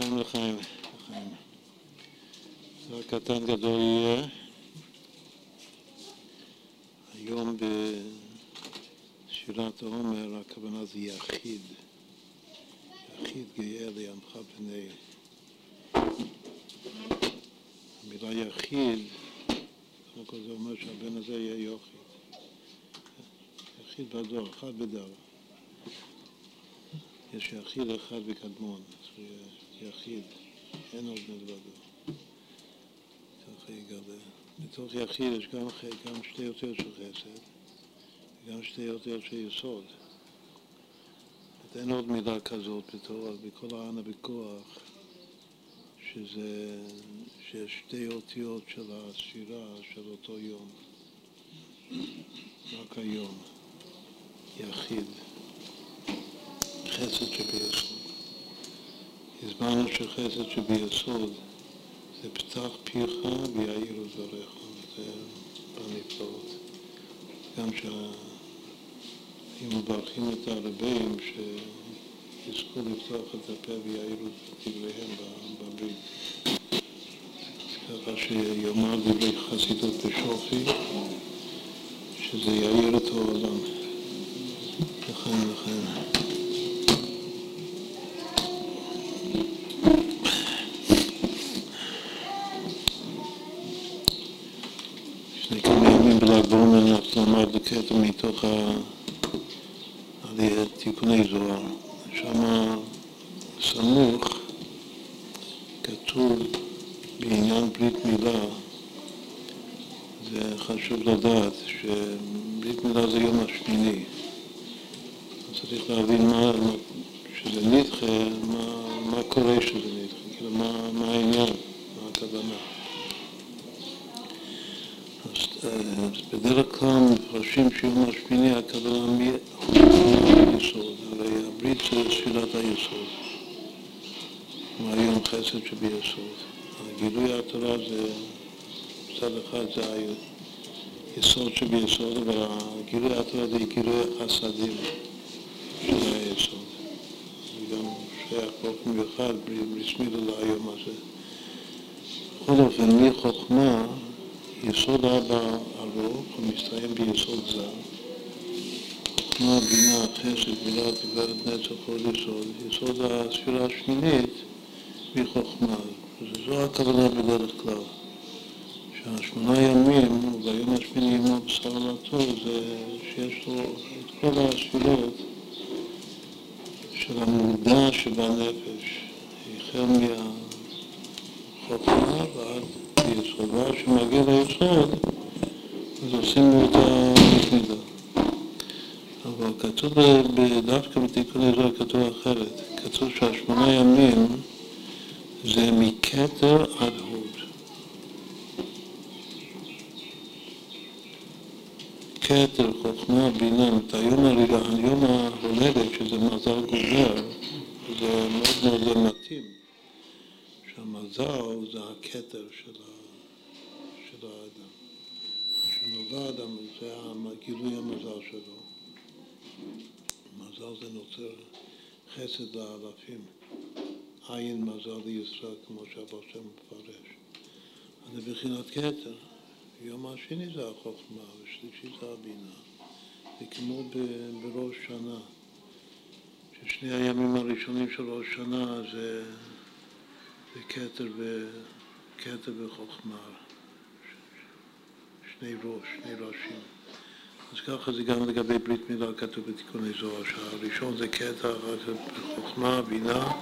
לכם, לכם, לכם. צער קטן גדול יהיה. היום בשירת העומר הכוונה זה יחיד. יחיד גאה ליעמך פני. המילה יחיד, אחר כך זה אומר שהבן הזה יהיה יוחיד. יחיד בדור, אחד בדור. יש יחיד אחד בקדמון, יחיד, אין עוד מלבדו. ככה יגלה. בתוך יחיד יש גם שתי אותיות של חסד, וגם שתי אותיות של יסוד. אין עוד מילה כזאת בתורה, בכל הענה בכוח, שיש שתי אותיות של העשירה של אותו יום. רק היום, יחיד. חסד שביסוד. הזמנו שחסד שביסוד זה פתח פיך ויעירו דבריך, זה בנפלאות. גם שאם מברכים את הרבים שיזכו לפתוח את הפה ויעירו דבריהם בברית. ככה שיאמר דברי חסידות בשופי, שזה יעיר את העולם. לכן, לכן. למד קטע מתוך תיקוני זוהר. שם סמוך כתוב בעניין ברית מילה. זה חשוב לדעת שברית מילה זה יום השמיני. צריך להבין שזה נדחה, מה קורה שזה נדחה, כאילו מה העניין, מה הכוונה. אז בדרך כלל מפרשים שיום השמיני הכוונה מיסוד, הרי הברית זה ספירת היסוד, מהיום חסד שביסוד. גילוי התורה זה, מצד אחד זה היסוד שביסוד, אבל גילוי התורה זה גילוי החסדים של היסוד. זה גם שייך באופן מיוחד, בריסמידו להיום הזה. בכל אופן, מי חוכמה, יסוד אבא ארוך, המסתיים ביסוד זר. חוכמה, בינה, חסד, מילה, גברת, נצח, עוד יסוד. יסוד הספירה השמינית היא חוכמה. זו הכוונה בדרך כלל. שהשמונה ימים, וביום השמיני יום הבשר על הטוב, זה שיש לו את כל הספירות של המודע שבנפש. החל מהחוכמה ועד יסוד, ואז שמגיע ליסוד, אז עושים לו את המידה. אבל כתוב דווקא בתיקוני זוהר כתוב אחרת. כתוב שהשמונה ימים זה מכתר עד הוד. כתר, חוכמה, בינה, את היום ההולדת, שזה מזל גובר, זה מאוד מאוד מתאים. שהמזל זה הכתר של האדם. כשנולד האדם זה גילוי המזל שלו. מזל זה נוצר חסד לאלפים. עין מזל לישראל כמו שאבא שם מפרש. אז בבחינת כתר, יום השני זה החוכמה ושלישי זה הבינה. זה כמו בראש שנה. ששני הימים הראשונים של ראש שנה זה כתר וחוכמה, שני ראשים. אז ככה זה גם לגבי ברית מילה כתוב בתיקוני זוהר, שהראשון זה כתר, אחר כך חוכמה, בינה,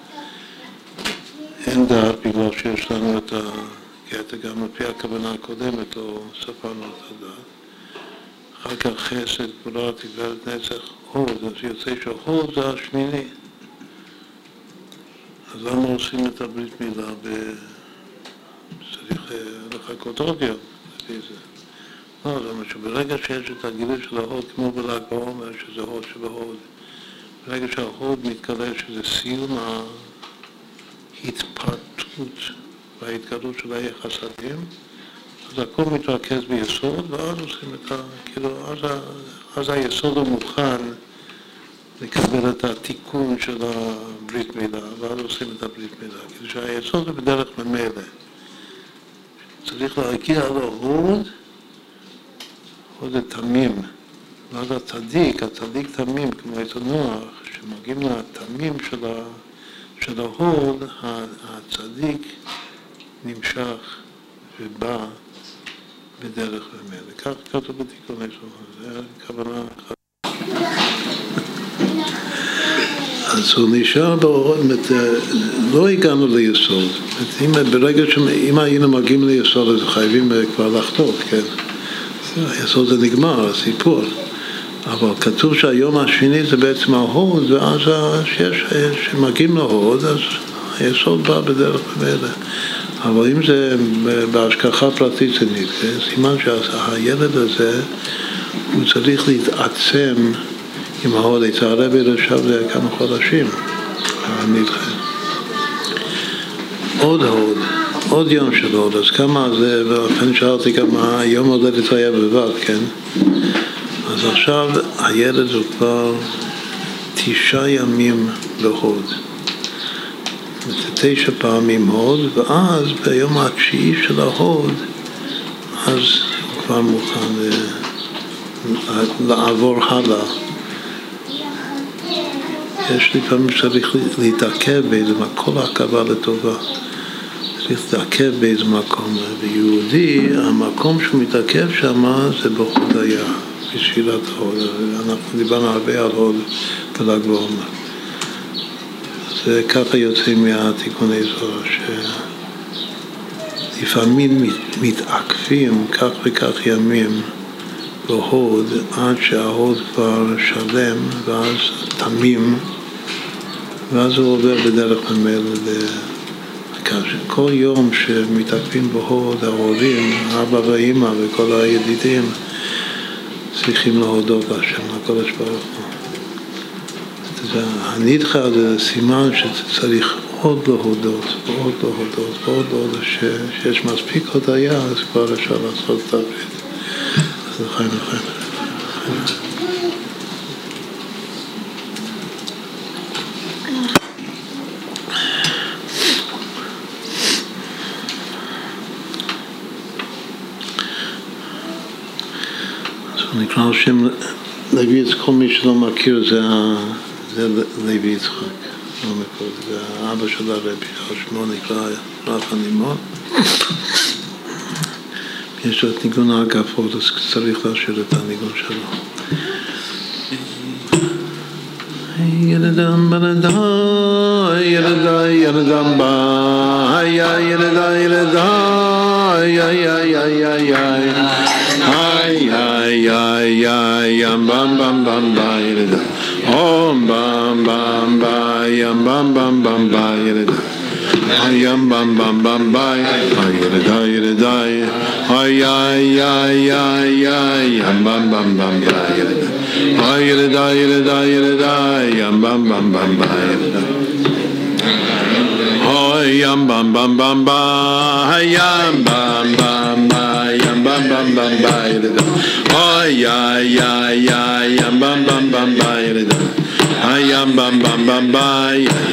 אין דעת בגלל שיש לנו את הכתר, גם לפי הכוונה הקודמת לא ספרנו את הדעת. אחר כך חסד, גבורה, תגברת, נצח, הוד, אז יוצא שההוד זה השמיני. אז למה עושים את הברית מילה צריך לחכות עוד יום, לפי זה. לא, זאת אומרת שברגע שיש את הגילוי של ההוד, כמו בל"ג בעומר, שזה הוד שבהוד, ברגע שההוד מתגלה שזה סיום ההתפרטות וההתגלות של החסדים, אז הכל מתרכז ביסוד, ואז עושים את ה... כאילו, אז היסוד הוא מוכן לקבל את התיקון של הברית מילה, ואז עושים את הברית מילה. כדי שהיסוד זה בדרך ממילא. צריך להגיע לעבוד, עוד תמים. ואז הצדיק תמים, כמו את הנוח, שמגיעים לתמים של ההוד, הצדיק נמשך ובא בדרך ממילא. כך כתוב בתיקון היסוד. זה הכוונה אחת. אז הוא נשאר בהורות, לא הגענו ליסוד. ברגע שאם היינו מגיעים ליסוד, אז חייבים כבר לחתוך, כן? היסוד זה נגמר, הסיפור. אבל כתוב שהיום השני זה בעצם ההוד, ואז כשמגיעים להוד, אז היסוד בא בדרך ממילא. אבל אם זה בהשגחה פרטית, זה סימן שהילד הזה, הוא צריך להתעצם עם ההוד. התערב עכשיו כמה חודשים, נדחה. עוד יום של הוד, אז כמה זה, ולכן שאלתי כמה יום הולדת היה בבת, כן? אז עכשיו הילד הוא כבר 9 ימים בהוד. 9 פעמים הוד, ואז ביום ה9 של ההוד, אז הוא כבר מוכן לעבור הלאה. יש לפעמים שצריך להתעכב באיזה מקום, עכבה לטובה. צריך להתעכב באיזה מקום. ביהודי, המקום שהוא מתעכב שם זה בהודיה, בשבילת ההוד. אנחנו דיברנו הרבה על הוד בל"ג בעומר. זה ככה יוצא מהתיקון האזור, שלפעמים מתעכבים כך וכך ימים בהוד, עד שההוד כבר שלם, ואז תמים, ואז הוא עובר בדרך ממילא. כל יום שמתעכבים בהוד, ההורים, אבא ואמא וכל הידידים, צריכים להודות להשם, לקדוש ברוך הוא. הנדחה זה סימן שצריך עוד להודות, ועוד להודות, ועוד להודות, שיש מספיק הודיה, אז כבר אפשר לעשות את הברית. אז לכן. נקרא השם לוי יצחק, כל מי שלא מכיר, זה לוי יצחק, לא מכיר, זה האבא של הרבי, שמו נקרא רב הנימון. יש לו את ניגון האגפות, אז צריך להשאיר את הניגון שלו. ילדם בנדם, ילדם, ילדם בא, ילדם, ילדם, ילדם. Ay ay ay ay bam bam bam bam yelida om bam bam bam bam bam bam yelida ay bam bam bam bam yelida yelida ay ay ay ay bam bam bam yelida ay yelida yelida yelida bam bam bam yelida ay bam bam bam bam ay bam bam bam bam bam bam da ay ay ay ay bam bam bam bam da ay bam bam bam bam da da ay ay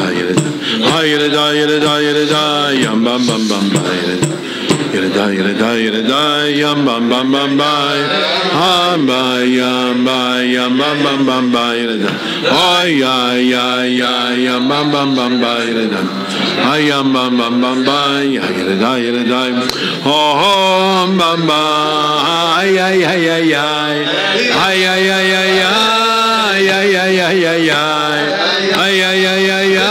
ay ay yam bam bam bam ay yam bam bam bam ay yam bam bam bam ay yam bam bam bam ay yam bam bam bam ay oh bam bam ay ay ay ay ay ay ay ay ay ay ay ay ay ay ay ay ay ay ay ay ay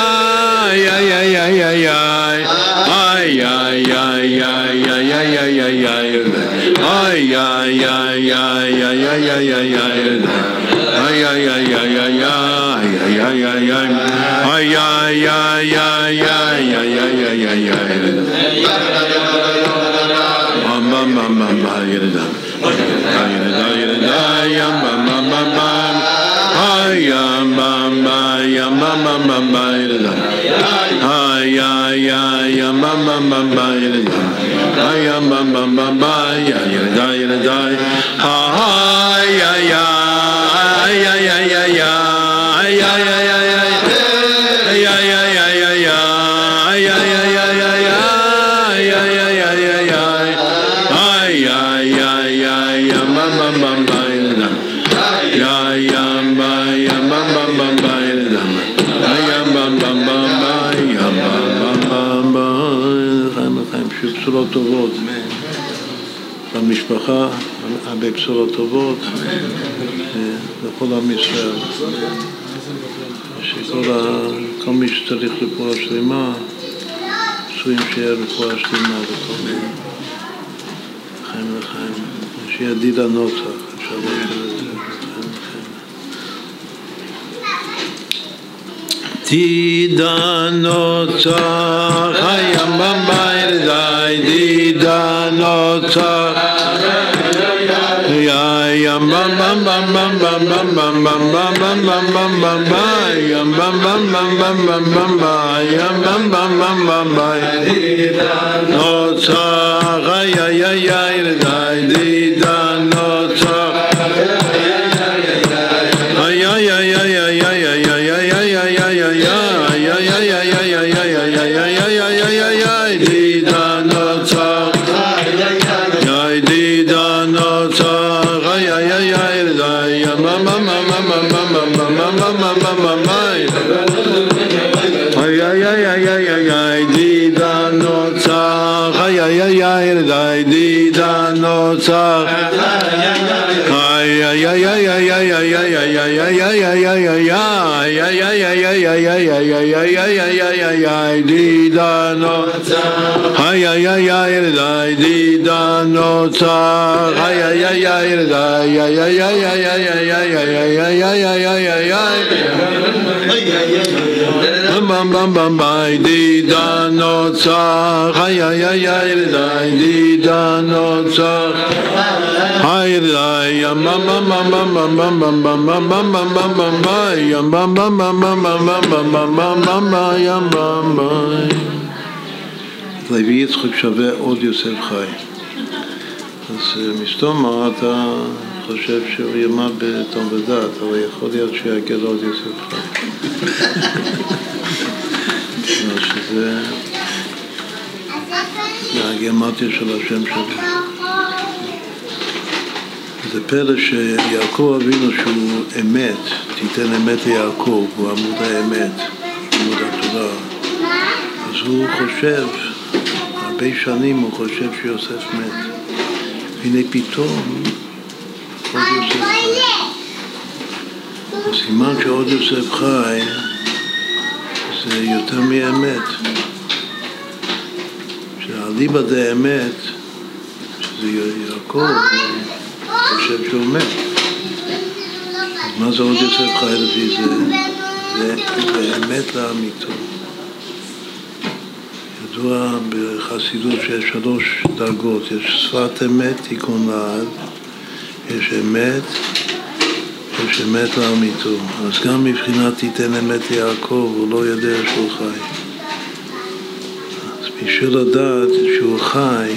בשורות טובות למשפחה, בבשורות טובות לכל עם ישראל, שכל מי שצריך רפואה שלמה, עשויים שיהיה רפואה שלמה לכל מי חיים לחיים, שיהיה דיד הנוצח, אפשר לזה Didanotach, hayamam bayrdai. Didanotach, hayamam bam bam bam bam bam bam bam bam bam bam bam bayam bam bam bam bam bam bam bayam bam bam bam bam bay. Didanotach, hayayayirdai. Didanotach, hayayayayayay. Bam bam bam bam didanotach hayayayirdai didanotach hayirdai bam bam bam bam bam bam bam bam bam bam bam bam bam bam bam bam bam bam bam bam bam bam bam. לוי יצחק שווה עוד יוסף חי. אז משתומר אתה חושב שהוא ימד בתום ודעת, אבל יכול להיות שיגל עוד יוסף חי. שזה הגמטיה של השם שלי. זה פלא שיעקב אבינו שהוא אמת, תיתן אמת ליעקב, הוא עמוד האמת, עמוד התורה. אז הוא חושב, הרבה שנים הוא חושב שיוסף מת. והנה פתאום עוד יוסף חי. הסימן שעוד יוסף חי זה יותר מאמת, שהליבה דה אמת, שזה יעקב, הוא חושב שהוא מת. מה זה עוד יוסף חי לפי זה? זה אמת לאמיתו. ידוע בחסידות שיש 3 דרגות, יש שפת אמת, תיקון לעד, יש אמת, שמת לאמיתו. אז גם מבחינת תיתן אמת ליעקב, הוא לא יודע שהוא חי. אז בשביל לדעת שהוא חי,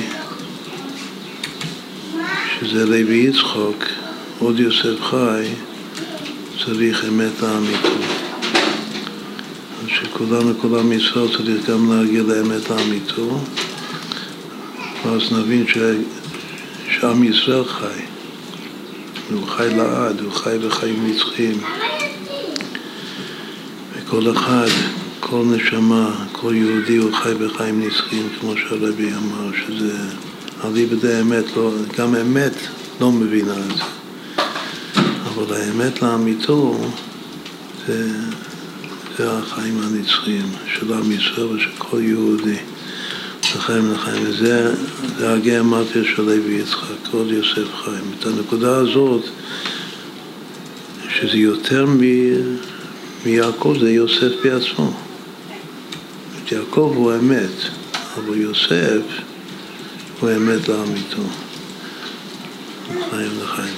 שזה לוי יצחק, עוד יוסף חי, צריך אמת לאמיתו. אז שכולם ישראל צריך גם להגיע לאמת לאמיתו, ואז נבין שעם ישראל חי. הוא חי לעד, הוא חי בחיים נצחיים. וכל אחד, כל נשמה, כל יהודי הוא חי בחיים נצחיים, כמו שהרבי אמר, שזה עלי בדי אמת, לא, גם אמת לא מבינה את זה. אבל האמת לאמיתו, זה החיים הנצחיים, של עם ישראל ושל כל יהודי. לחיים לחיים, וזה הגמטיה של לוי יצחק, עוד יוסף חיים. את הנקודה הזאת, שזה יותר מיעקב זה יוסף בעצמו. יעקב הוא האמת, אבל יוסף הוא האמת לאמיתו. לחיים לחיים.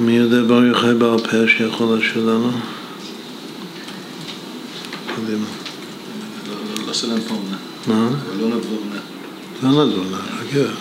מי יודע בר יוחאי בעל פה שיכול לשאול לנו? קדימה. לא סלם פה עונה. לא נדבור עונה. לא נדבור עונה, חכה.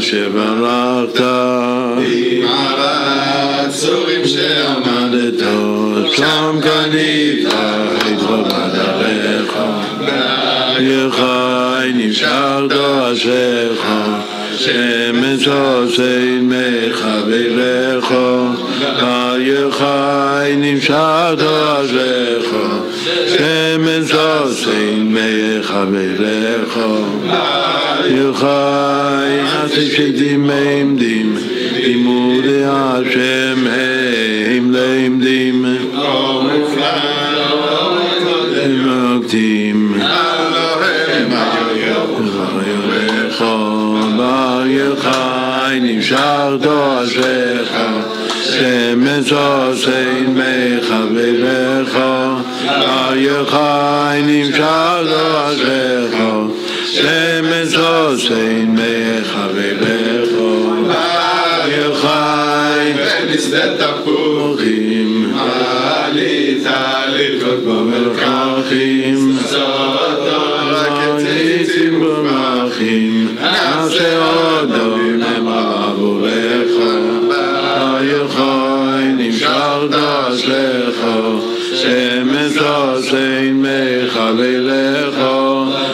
שברכת עם הרצורים שעמדת שם קנית את רבה דרך יחי נשארת אשריך שמש עושים מחברך יחי נשארת אשריך שמש עושים מחברך יחי שדים עמדים לימודי השם הם לעמדים הם עוקדים בר יחי נשארת אשריך שמש עושים מחברך בר יחי נשארת אשריך שמש עושים שדה תפוחים עלית ללכות במלכחים סעודון הקציצים במחים נעשה עודם הם עבורך היוחי נמשרת אשלך שמש עושים מחבילך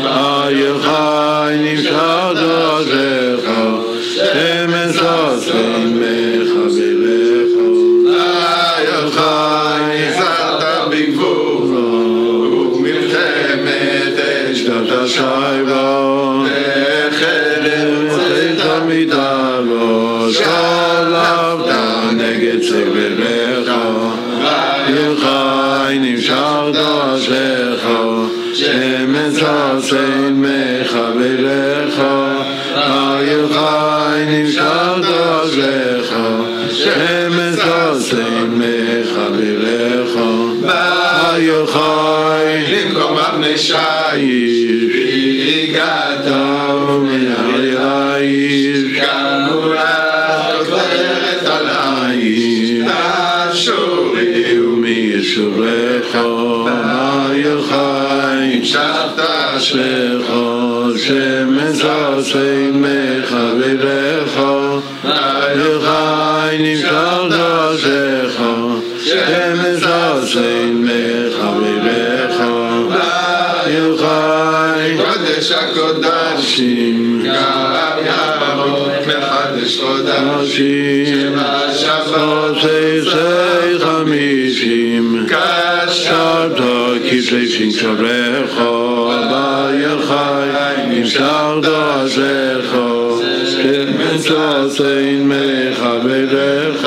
היוחי נמשרת אשלך שמש עושים שייבו תחלם חלטה מתאבו שלבת נגד סבלך יחי נשארת אשריך שמש עושים מחבילך יחי נשארת אשריך שמש עושים מחבילך יחי למקום אבני שיש שחו שמש עושים מחבילך יחי נשארת אשריך שמש עושים מחבילך יחי קודש הקודשים גם יעבור מחדש חודשים שבשבוע שישי חמישים קשרת כפלי שינשברך נשארת אשריך שמש עושים מחבילך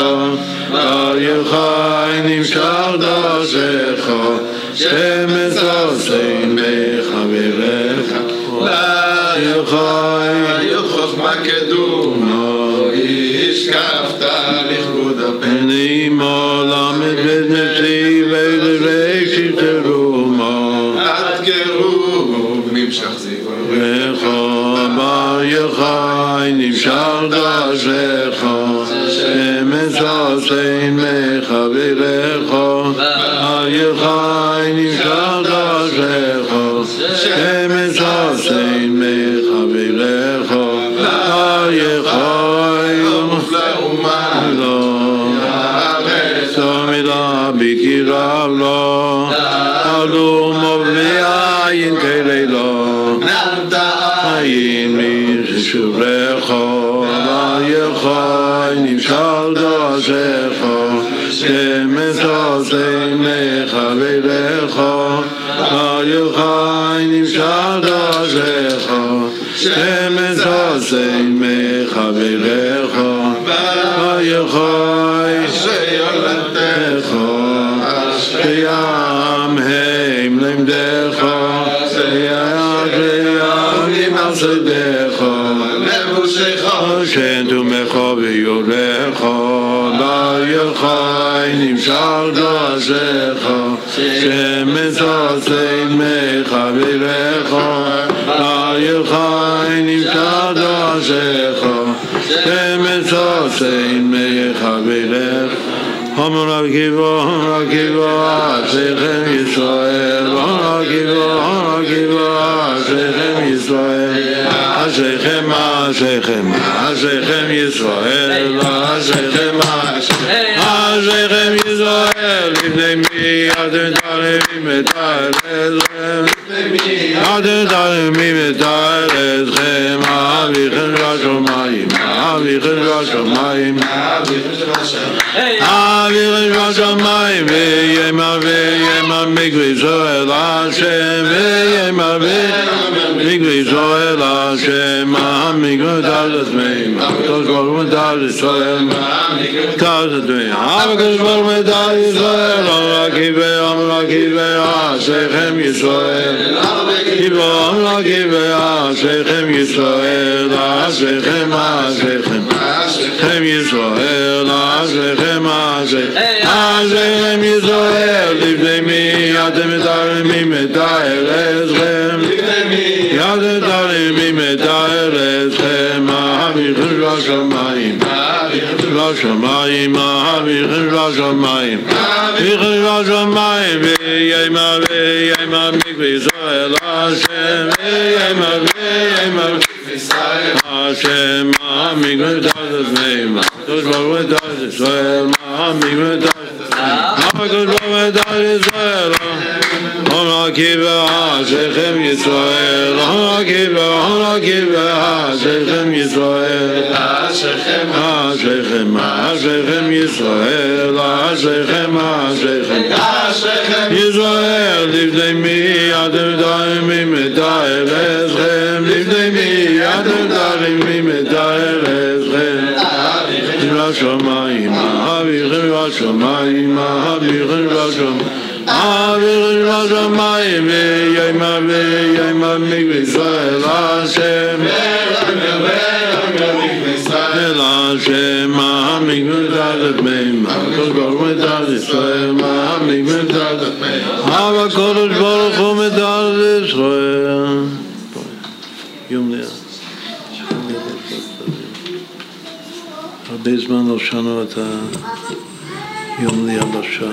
יחי נשארת אשריך שמש עושים מחבילך יחי חוכמה קדומה השקפת לכבוד הפנים עולם שיחזיקו וחומר יחי נמשך דרשך אמץ עושיין מחבירך על יחי נמשך דרשך אמץ עושיין מחבירך על יחי ומופלאומה לא סומילה בקירה לא אלו מובליין כלילה נעתאים נששוב לכו ויחי נמשל דרשכו שמסוסים לחבי לכו ויחי נמשל דרשכו שמסוסים לחבי לכו ויחי שיולדתך ים הם למדך ים למסדך לבושך שתומך ויולך ביחי נמשל דרשך שמסוסים מחבילך ביחי נמשל דרשך שמצוסים מחבילך Om Rakibo, Om Rakibo, Asherem Yisrael. Om Rakibo, Om Rakibo, Asherem Yisrael. Asherem, Asherem, Asherem Yisrael. Asherem, Asherem Yisrael. Ibnei mi adem talim et talim. Adem talim et talim. Avichem vashomayim, avichem vashomayim, avichem vashomayim. אבירים בשמיים וימה וימה מגבי זוהל השם וימה מגבי זוהל השם המגבי תאזת מים הקדוש ברוך הוא תאזת ישראל תאזת מים הקדוש ברוך הוא תאזת ישראל המלכי ואשריכם ישראל המלכי ואשריכם ישראל אשריכם אשריכם ישראל אשריכם אשריכם ישראל לפני מי אתם מתעלמים את הארצכם אתם מתעלמים את הארצכם אביכם לשמיים אביכם לשמיים אביכם לשמיים אביכם לשמיים וימה וימה מגבי ישראל השם וימה וימה השם המגבי תאזת מים הקדוש ברוך הוא תאזת ישראל המגבי תאזת הקדוש ברוך הוא תאזת ישראל הונקי ואשריכם ישראל הונקי ואשריכם ישראל אשריכם אשריכם ישראל אשריכם ישראל לפני מי אתם מתעלמים את הארצכם לפני מי אתם מתעלמים את הארצכם השמיים, אבירים בשמיים, אבירים בשמיים, אבירים בשמיים, וימה מגבי ישראל השם, אל השם, המגבי תאזת מים, הקדוש ברוך הוא מתאזת ישראל, המגבי תאזת מים, הקדוש ברוך הוא מתאזת ישראל, יום נהיה. הרבה זמן לא שנו את היום ליד השעה.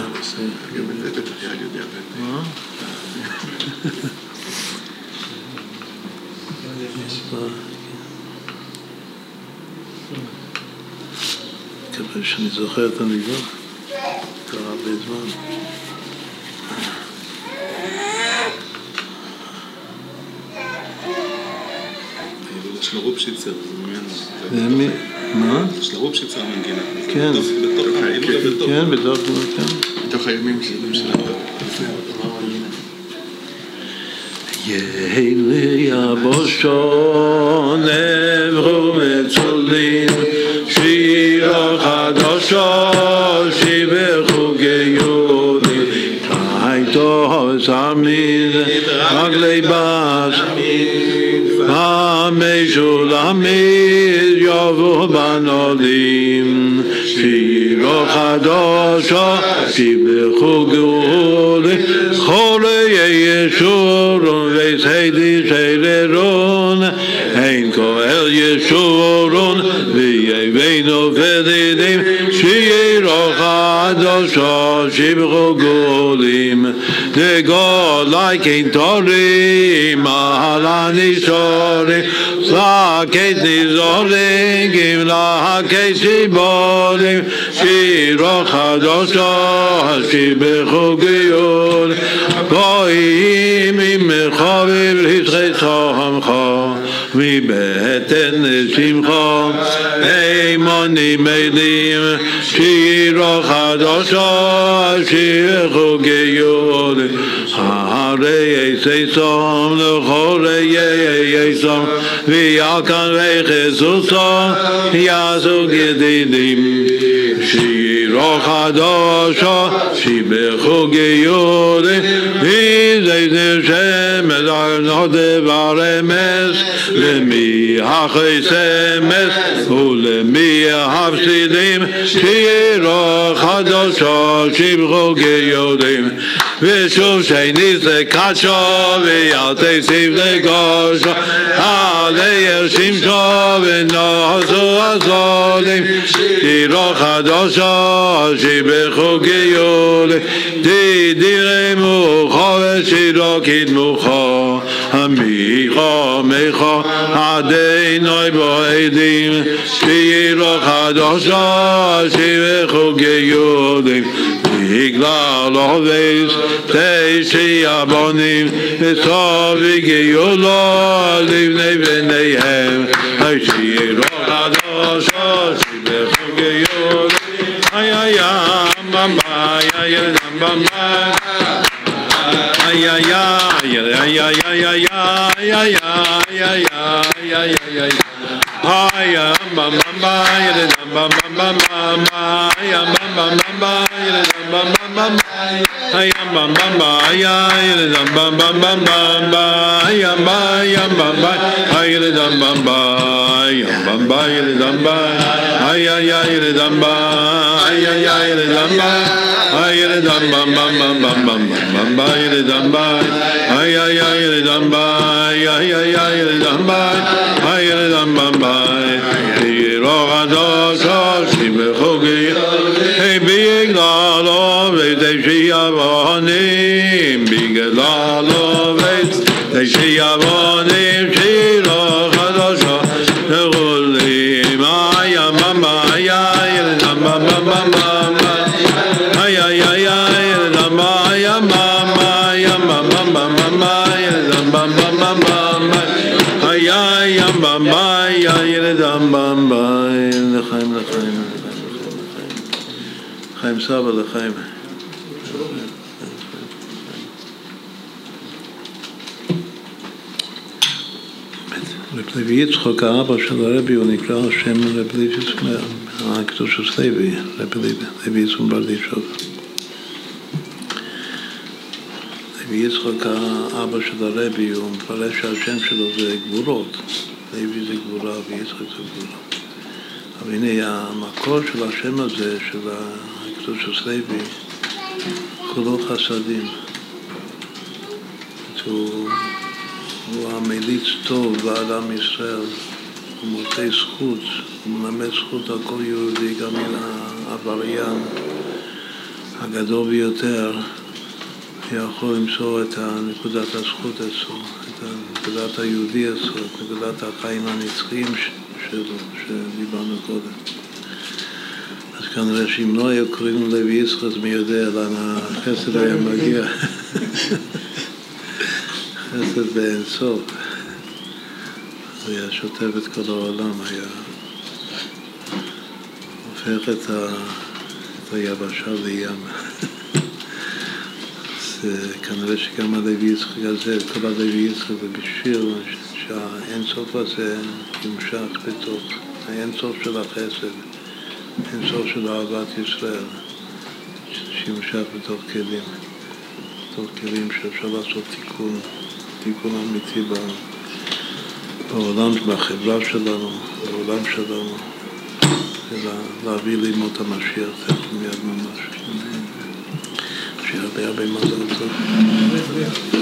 כבר שאני זוכר את הניגון, כבר הרבה זמן. של רובשיצר, זה ממנו. מה? של רובשיצר מנגינה. כן. כן, בדוח, כן. בתוך הימים שלנו. יהילי הבושו נברו מצולדים שירו חדושו שיבחו גיודים הייתו סמיד רגלי בש משולמים יבוא בנודים שירו חדושה, תברכו גאולי, חולי ישורון, וסיידי שילרון, אין כהל ישורון, ויבינו ודידים, שירו חדושה, שברכו גאולים, דגולי כנתורים, מעלה נשורים, סקת נזורים, גמלה כסיבולים, שירו חדושה, שברכו גאולים, גויים ממך ולשחך עמך, מבטן שמחה, אימונים אלים, שירו חדושה, שברכו גאולים, הרי יססום לכל יססום, ויעקן ויחסוסום, יעזוג ידידים. שירו חדושה, שברכו גאולים, ויזיזו שם לענות דבר אמס, למי החסמס ולמי החפסידים, שירו חדושה, שברכו גאולים, ושוב שני זה קדשו, ויעתי סיב לגושו, עלי ירשימשו, ונעשו הסולים, שירו חדושה, שברכו גאולים, תדירמו חובש, שלא קדמוכו, עמיכו, מיכו, עדינו בועדים, שירו חדושה, שברכו גאולים, בגלל עובס, תשעי הבונים, וסובי גאולו, לבני בניהם, שירו חדושה, שברכו גאולים, סבא לחיים. רב לוי יצחק, האבא של הרבי, הוא נקרא השם רב לוי יצחק, הקדוש הסלוי, רב לוי יצחק ברדיצ'וב. לוי יצחק, האבא של הרבי, הוא מפרש שהשם שלו זה גבורות. לוי זה גבורה ויצחק זה גבורה. אבל הנה, המקור של השם הזה, של הקדוש הסלוי, כולו חסדים. הוא המליץ טוב על עם ישראל, הוא מוצא זכות, הוא מלמד זכות על כל יהודי, גם מן העבריין הגדול ביותר, שיכול למצוא את נקודת הזכות אצלו, את נקודת היהודי אצלו, את נקודת החיים הנצחיים שלו, שדיברנו קודם. אז כנראה שאם לא היו קוראים לוי יצחק, אז מי יודע, למה החסד היה מגיע. חסד באינסוף, הוא היה שוטף את כל העולם, היה הופך את היבשה לים. אז כנראה שגם הלוי יצחק הזה, כל הלוי יצחק זה בשביל שהאינסוף הזה ימשך בתוך האינסוף של החסד, האינסוף של אהבת ישראל, שימשך בתוך כלים שאפשר לעשות תיקון אמיתי בעולם, בחברה שלנו, בעולם שלנו. אלא להביא לימות המשיח, תכף מיד ממש. שיהיה הרבה מזל טוב.